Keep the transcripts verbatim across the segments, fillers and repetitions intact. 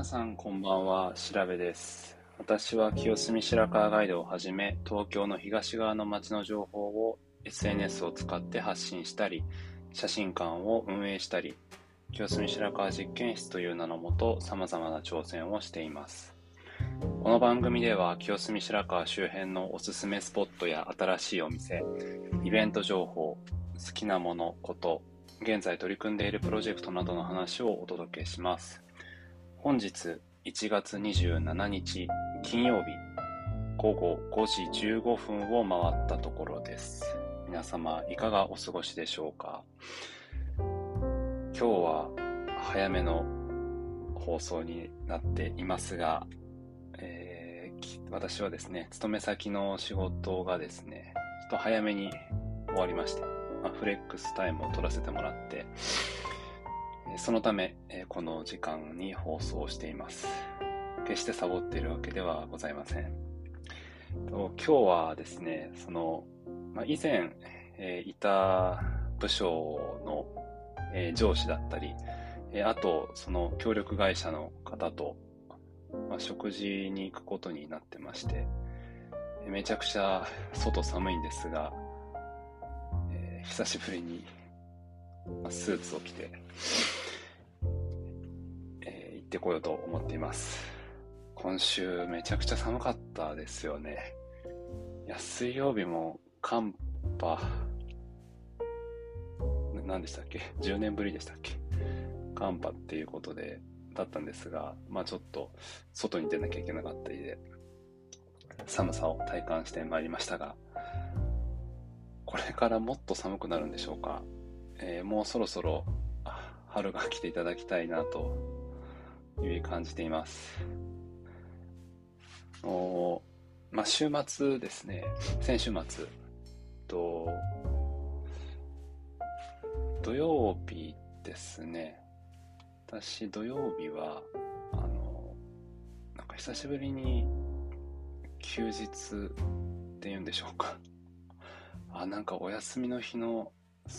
皆さんこんばんは、しらべです。私は清澄白河ガイドをはじめ、東京の東側の街の情報を エスエヌエス を使って発信したり、写真館を運営したり、清澄白河実験室という名のもと様々な挑戦をしています。この番組では清澄白河周辺のおすすめスポットや新しいお店、イベント情報、好きなもの、こと、現在取り組んでいるプロジェクトなどの話をお届けします。本日いちがつにじゅうしちにち金曜日ごごごじじゅうごふんを回ったところです。皆様いかがお過ごしでしょうか。今日は早めの放送になっていますが、えー、私はですね、勤め先の仕事がですね、ちょっと早めに終わりまして、まあ、フレックスタイムを取らせてもらって、そのため、えー、この時間に放送しています。決してサボっているわけではございません。と今日はですね、その、まあ、以前、えー、いた部署の、えー、上司だったり、えー、あとその協力会社の方と、まあ、食事に行くことになってまして、めちゃくちゃ外寒いんですが、えー、久しぶりにスーツを着て、えー、行ってこようと思っています。今週めちゃくちゃ寒かったですよね。いや、水曜日も寒波、何でしたっけ?じゅうねんぶりでしたっけ寒波っていうことで、だったんですが、まあちょっと外に出なきゃいけなかったりで寒さを体感してまいりましたが、これからもっと寒くなるんでしょうか。えー、もうそろそろ春が来ていただきたいなという感じています。お、まあ、週末ですね、先週末と土曜日ですね、私土曜日はあのなんか久しぶりに休日っていうんでしょうか、あなんかお休みの日の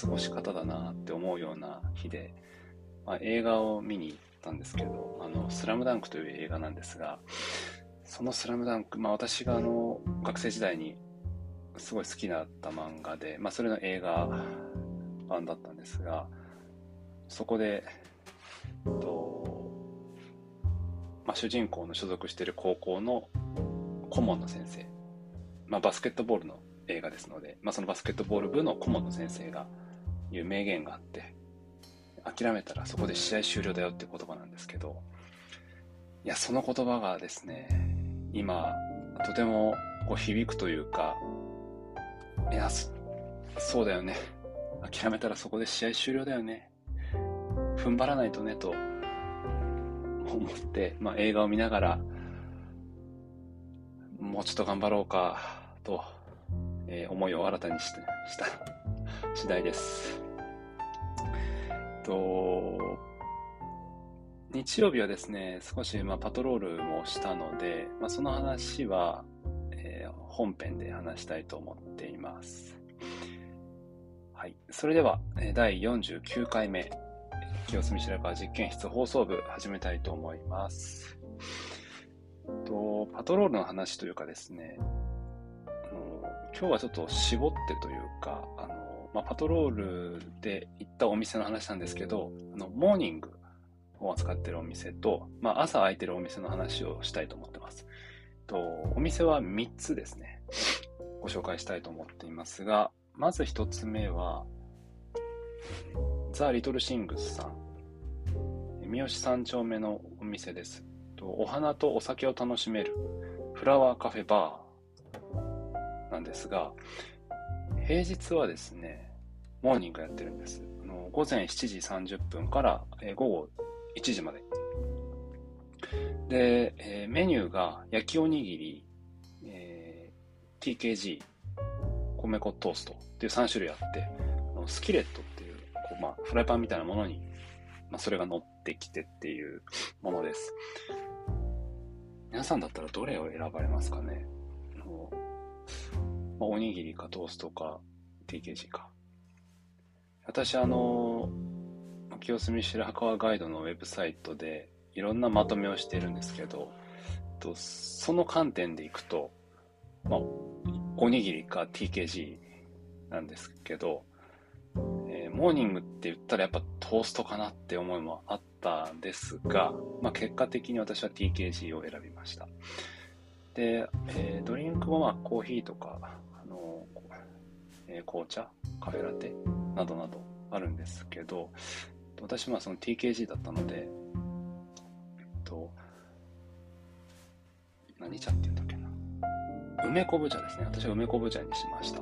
過ごし方だなって思うような日で、まあ、映画を見に行ったんですけど、あのスラムダンクという映画なんですが、そのスラムダンク、まあ、私があの学生時代にすごい好きだった漫画で、まあ、それの映画版だったんですが、そこでとまあ、主人公の所属している高校の顧問の先生、まあ、バスケットボールの映画ですので、まあ、そのバスケットボール部の顧問の先生がいう名言があって、諦めたらそこで試合終了だよっていう言葉なんですけど、いやその言葉がですね、今とてもこう響くというか、いや そ, そうだよね、諦めたらそこで試合終了だよね、踏ん張らないとねと思って、まあ、映画を見ながらもうちょっと頑張ろうかと、えー、思いを新たに し, した次第です。と日曜日はですね、少し、まあ、パトロールもしたので、まあ、その話は、えー、本編で話したいと思っています。はい、それではだいよんじゅうきゅうかいめ清澄白河実験室放送部始めたいと思います。とパトロールの話というかですね、あの今日はちょっと絞ってというか、あの、まあ、パトロールで行ったお店の話なんですけど、あのモーニングを扱っているお店と、まあ、朝開いているお店の話をしたいと思ってます。とお店はみっつですね、ご紹介したいと思っていますが、まずひとつめはザ・リトルシングスさん、三好三丁目のお店です。お花とお酒を楽しめるフラワーカフェバーなんですが、平日はですねモーニングやってるんです。あの午前しちじさんじゅっぷんから午後いちじまでで、メニューが焼きおにぎり、えー、ティーケージー、米粉トーストっていうさんしゅるいあって、スキレットっていうまあ、フライパンみたいなものに、まあ、それが乗ってきてっていうものです。皆さんだったらどれを選ばれますかね。まあ、おにぎりかトーストか ティーケージー か。私あの清澄白河ガイドのウェブサイトでいろんなまとめをしているんですけど、その観点でいくと、まあ、おにぎりか ティーケージー なんですけど、えー、モーニングって言ったらやっぱトーストかなって思いもあったんですが、まあ、結果的に私は ティーケージー を選びました。で、えー、ドリンクもまあコーヒーとか、あの、えー、紅茶、カフェラテなどなどあるんですけど、私はその ティーケージー だったので、えっと、何茶って言うんだっけな、梅昆布茶ですね。私は梅昆布茶にしました。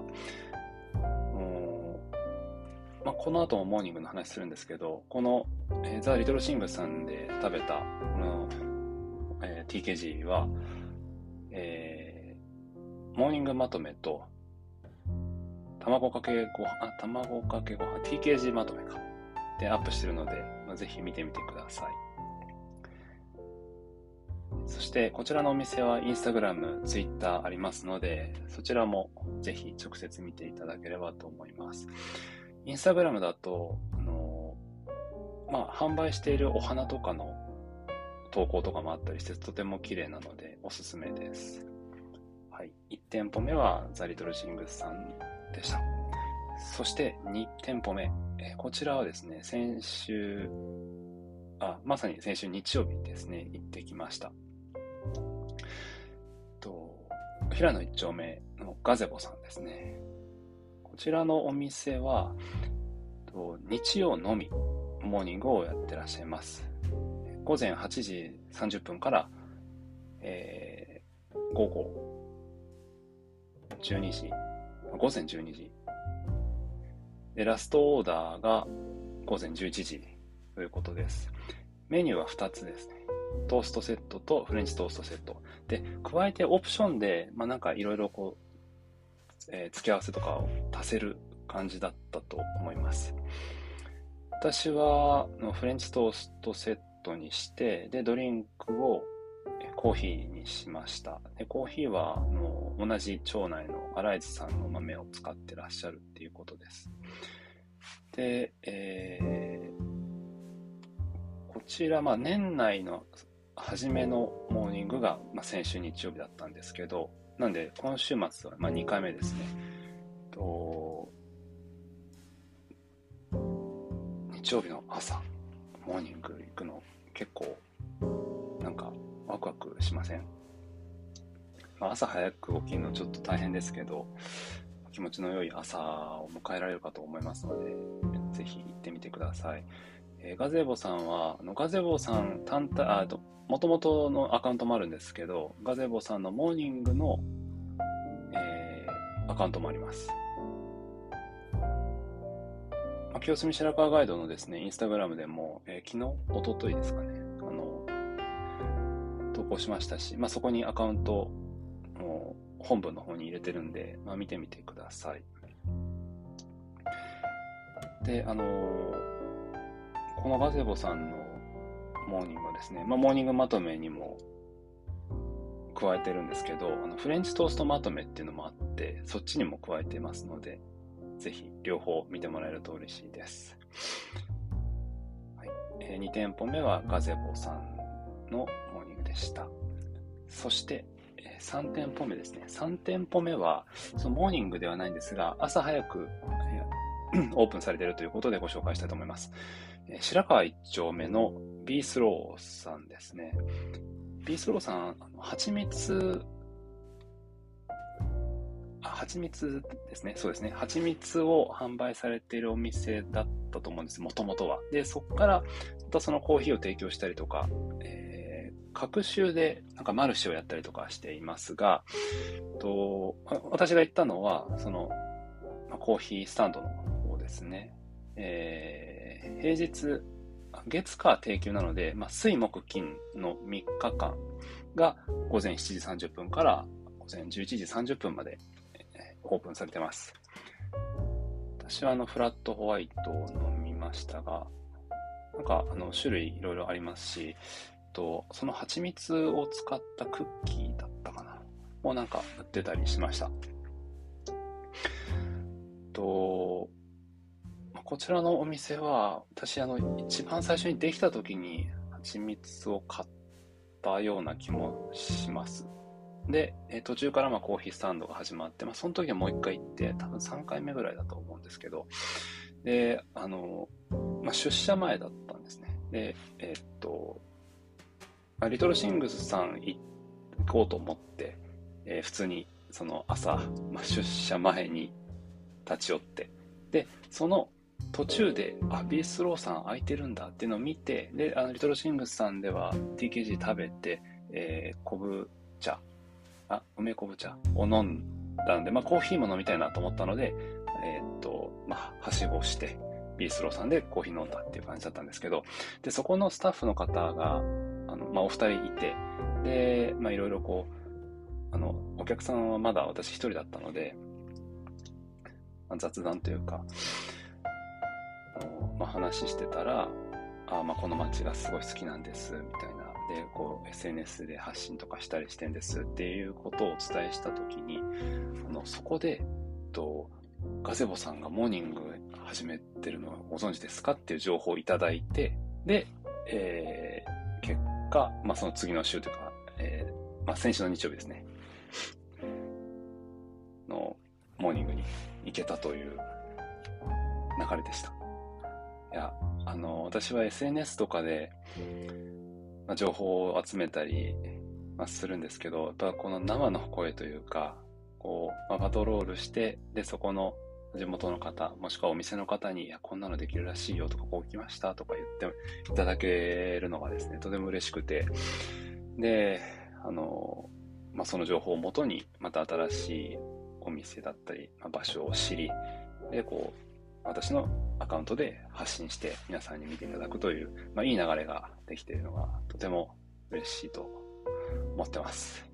まあ、この後もモーニングの話するんですけど、この、えー、ザ・リトルシングさんで食べたこの、えー、ティーケージー は、えー、モーニングまとめと卵かけご飯、あ、卵かけご飯、ティーケージー まとめか。で、アップしてるので、まあ、ぜひ見てみてください。そして、こちらのお店はインスタグラム、ツイッターありますので、そちらもぜひ直接見ていただければと思います。インスタグラムだと、あの、まあ、販売しているお花とかの投稿とかもあったりして、とても綺麗なので、おすすめです。はい。いち店舗目は、ザ・リトルシングスさんでした。そしてに店舗目、えー、こちらはですね、先週あまさに先週日曜日ですね、行ってきました。と平野一丁目のガゼボさんですね。こちらのお店はと日曜のみモーニングをやってらっしゃいます。午前はちじさんじゅっぷんから、えー、午後じゅうにじ、午前じゅうにじで、ラストオーダーが午前じゅういちじということです。メニューはふたつですね。トーストセットとフレンチトーストセット。で、加えてオプションで、まあなんかいろいろこう、えー、付け合わせとかを足せる感じだったと思います。私はのフレンチトーストセットにして、で、ドリンクをコーヒーにしました。で、コーヒーはあの同じ町内の荒井津さんの豆を使ってらっしゃるっていうことです。で、えー、こちら、まあ、年内の初めのモーニングが、まあ、先週日曜日だったんですけど、なんで今週末は、まあ、にかいめですね。と日曜日の朝モーニング行くの結構なんかワクワクしません？朝早く起きるのちょっと大変ですけど、気持ちの良い朝を迎えられるかと思いますので、ぜひ行ってみてください。えー、ガゼボさんは、ガゼボさん単体、あ、もともとのアカウントもあるんですけど、ガゼボさんのモーニングの、えー、アカウントもあります。まあ、清澄白河ガイドのですね、インスタグラムでも、えー、昨日、一昨日ですかね、あの、投稿しましたし、まあ、そこにアカウントもう本文の方に入れてるんで、まあ、見てみてください。で、あのー、このガゼボさんのモーニングはですね、まあ、モーニングまとめにも加えてるんですけど、あのフレンチトーストまとめっていうのもあって、そっちにも加えてますので、ぜひ両方見てもらえると嬉しいです。はい、えー、に店舗目はガゼボさんのモーニングでした。そして、さん店舗目ですね。さん店舗目はそのモーニングではないんですが、朝早くオープンされているということでご紹介したいと思います。白川一丁目のビースローさんですね。ビースローさん、蜂蜜、あ、蜂蜜ですね。そうですね。蜂蜜を販売されているお店だったと思うんです。もともとは。で、そこからまたそのコーヒーを提供したりとか、えー各週でなんかマルシェをやったりとかしていますが、と私が行ったのはそのコーヒースタンドの方ですね。えー、平日月火定休なので、まあ、水木金のみっかかんが午前しちじさんじゅっぷんから午前じゅういちじさんじゅっぷんまでオープンされています。私はあのフラットホワイトを飲みましたが、なんかあの種類いろいろありますし、その蜂蜜を使ったクッキーだったかなをなんか売ってたりしました。とこちらのお店は私あの一番最初にできた時に蜂蜜を買ったような気もします。で、えー、途中からまあコーヒースタンドが始まって、まあ、その時はもう一回行って、多分さんかいめぐらいだと思うんですけど、で、あの、まあ、出社前だったんですね。で、えー、っと、まあ、リトルシングスさん行こうと思って、えー、普通にその朝、まあ、出社前に立ち寄って、で、その途中で、あ、ビースローさん空いてるんだっていうのを見て、で、あのリトルシングスさんでは ティーケージー 食べて、えー、昆布茶、あ、梅昆布茶を飲んだので、まあ、コーヒーも飲みたいなと思ったので、えー、っと、まあ、はしごして、ビースローさんでコーヒー飲んだっていう感じだったんですけど、で、そこのスタッフの方が、あの、まあ、お二人いて、で、まあ、いろいろこう、あの、お客さんはまだ私一人だったので、まあ、雑談というか、まあ、話してたら、あ、まあ、この街がすごい好きなんですみたいな、でこう エスエヌエス で発信とかしたりしてんですっていうことをお伝えしたときに、あのそこでとガゼボさんがモーニング始めてるのはご存知ですかっていう情報をいただいて、で、えー、結果、まあ、その次の週というか、えーまあ、先週の日曜日ですねのモーニングに行けたという流れでした。いや、あの私は エスエヌエス とかで、まあ、情報を集めたり、まあ、するんですけど、やっぱこの生の声というかこう、まあ、パトロールして、でそこの地元の方もしくはお店の方に、いやこんなのできるらしいよとかこう来ましたとか言っていただけるのがですね、とても嬉しくて、であの、まあ、その情報をもとにまた新しいお店だったり、まあ、場所を知り、でこう私のアカウントで発信して皆さんに見ていただくという、まあ、いい流れができているのがとても嬉しいと思ってます。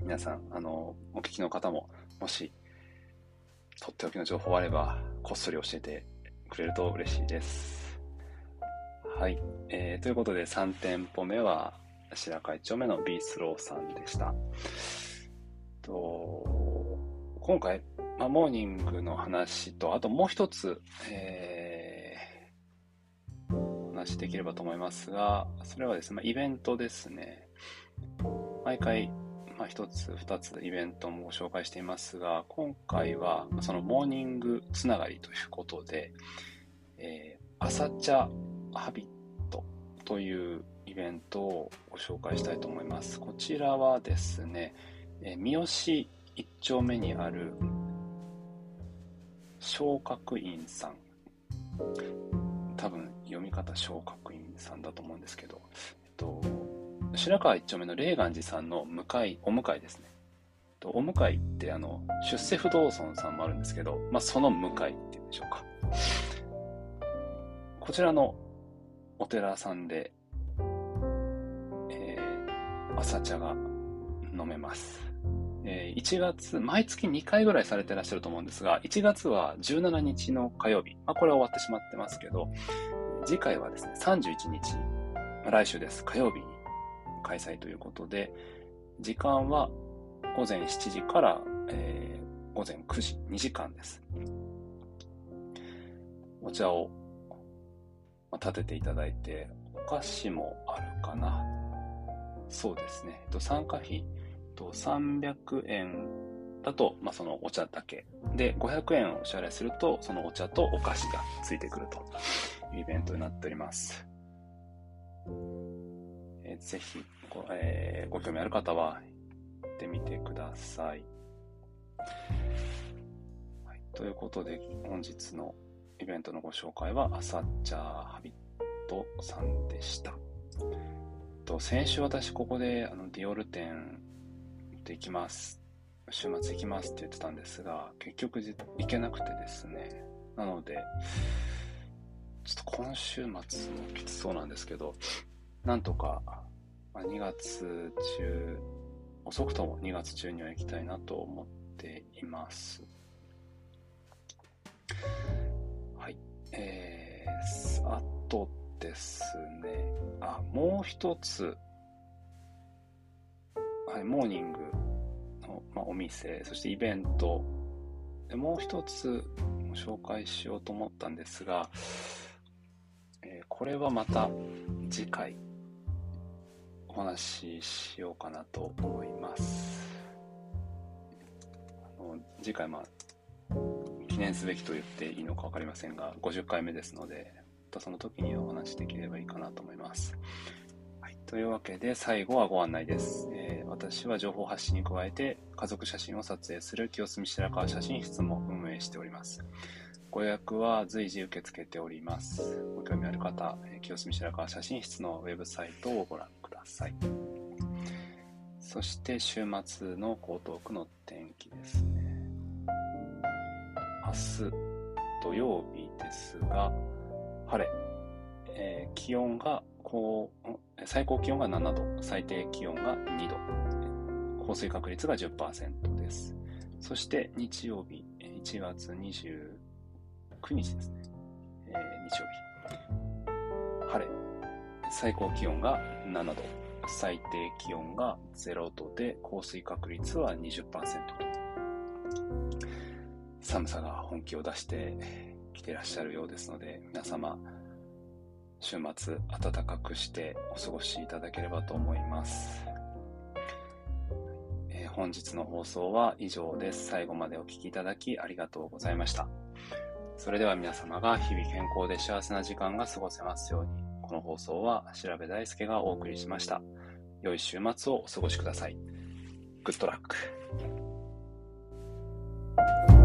皆さん、あのお聞きの方ももしとっておきの情報あればこっそり教えてくれると嬉しいです。はい、えー、ということでさん店舗目は白川いっちょうめのビースローさんでした。と今回まあ、モーニングの話と、あともう一つ、えー、お話できればと思いますが、それはですね、まあ、イベントですね。毎回、まあ、一つ、二つイベントもご紹介していますが、今回はそのモーニングつながりということで、えー、朝茶ハビットというイベントをご紹介したいと思います。こちらはですね、えー、三好一丁目にある松鶴院さん、多分読み方松鶴院さんだと思うんですけど、えっと、白川一丁目の霊岩寺さんの向かい、お向かいですね。お向かいってあの出世不動尊さんもあるんですけど、まあ、その向かいっていうんでしょうか。こちらのお寺さんで、えー、朝茶が飲めます。いちがつ、毎月にかいぐらいされてらっしゃると思うんですが、いちがつはじゅうしちにちの火曜日、まあ、これは終わってしまってますけど、次回はですね、さんじゅういちにち、来週です、火曜日に開催ということで、時間は午前しちじから、えー、午前くじ、にじかんです。お茶を立てていただいて、お菓子もあるかな。そうですね、参加費、さんびゃくえんだと、まあ、そのお茶だけでごひゃくえんをお支払いするとそのお茶とお菓子がついてくるというイベントになっております。えー、ぜひ ご,、えー、ご興味ある方は行ってみてください。はい、ということで本日のイベントのご紹介は朝茶ハビットさんでした。と先週私ここであのディオール店行きます週末行きますって言ってたんですが、結局行けなくてですね、なのでちょっと今週末もきつそうなんですけど、なんとかにがつ中、遅くともにがつ中には行きたいなと思っています。はい、えー、あとですね、あ、もう一つ、はい、モーニングの、まあ、お店、そしてイベントでもう一つ紹介しようと思ったんですが、えー、これはまた次回お話ししようかなと思います。あの次回、まあ、記念すべきと言っていいのか分かりませんがごじゅっかいめですので、その時にお話しできればいいかなと思います。はい、というわけで最後はご案内です。えー、私は情報発信に加えて家族写真を撮影する清澄白河写真室も運営しております。ご予約は随時受け付けております。ご興味ある方、清澄白河写真室のウェブサイトをご覧ください。そして週末の江東区の天気ですね。明日土曜日ですが晴れ、えー、気温がこう最高気温がななど、最低気温がにど、降水確率が じゅっパーセント です。そして日曜日いちがつにじゅうくにちですね、えー、日曜日晴れ、最高気温がななど、最低気温がぜろどで降水確率は にじゅっパーセント と寒さが本気を出して来ていらっしゃるようですので、皆様週末暖かくしてお過ごしいただければと思います。えー、本日の放送は以上です。最後までお聞きいただきありがとうございました。それでは皆様が日々健康で幸せな時間が過ごせますように、この放送は白部大輔がお送りしました。良い週末をお過ごしください。グッドラック。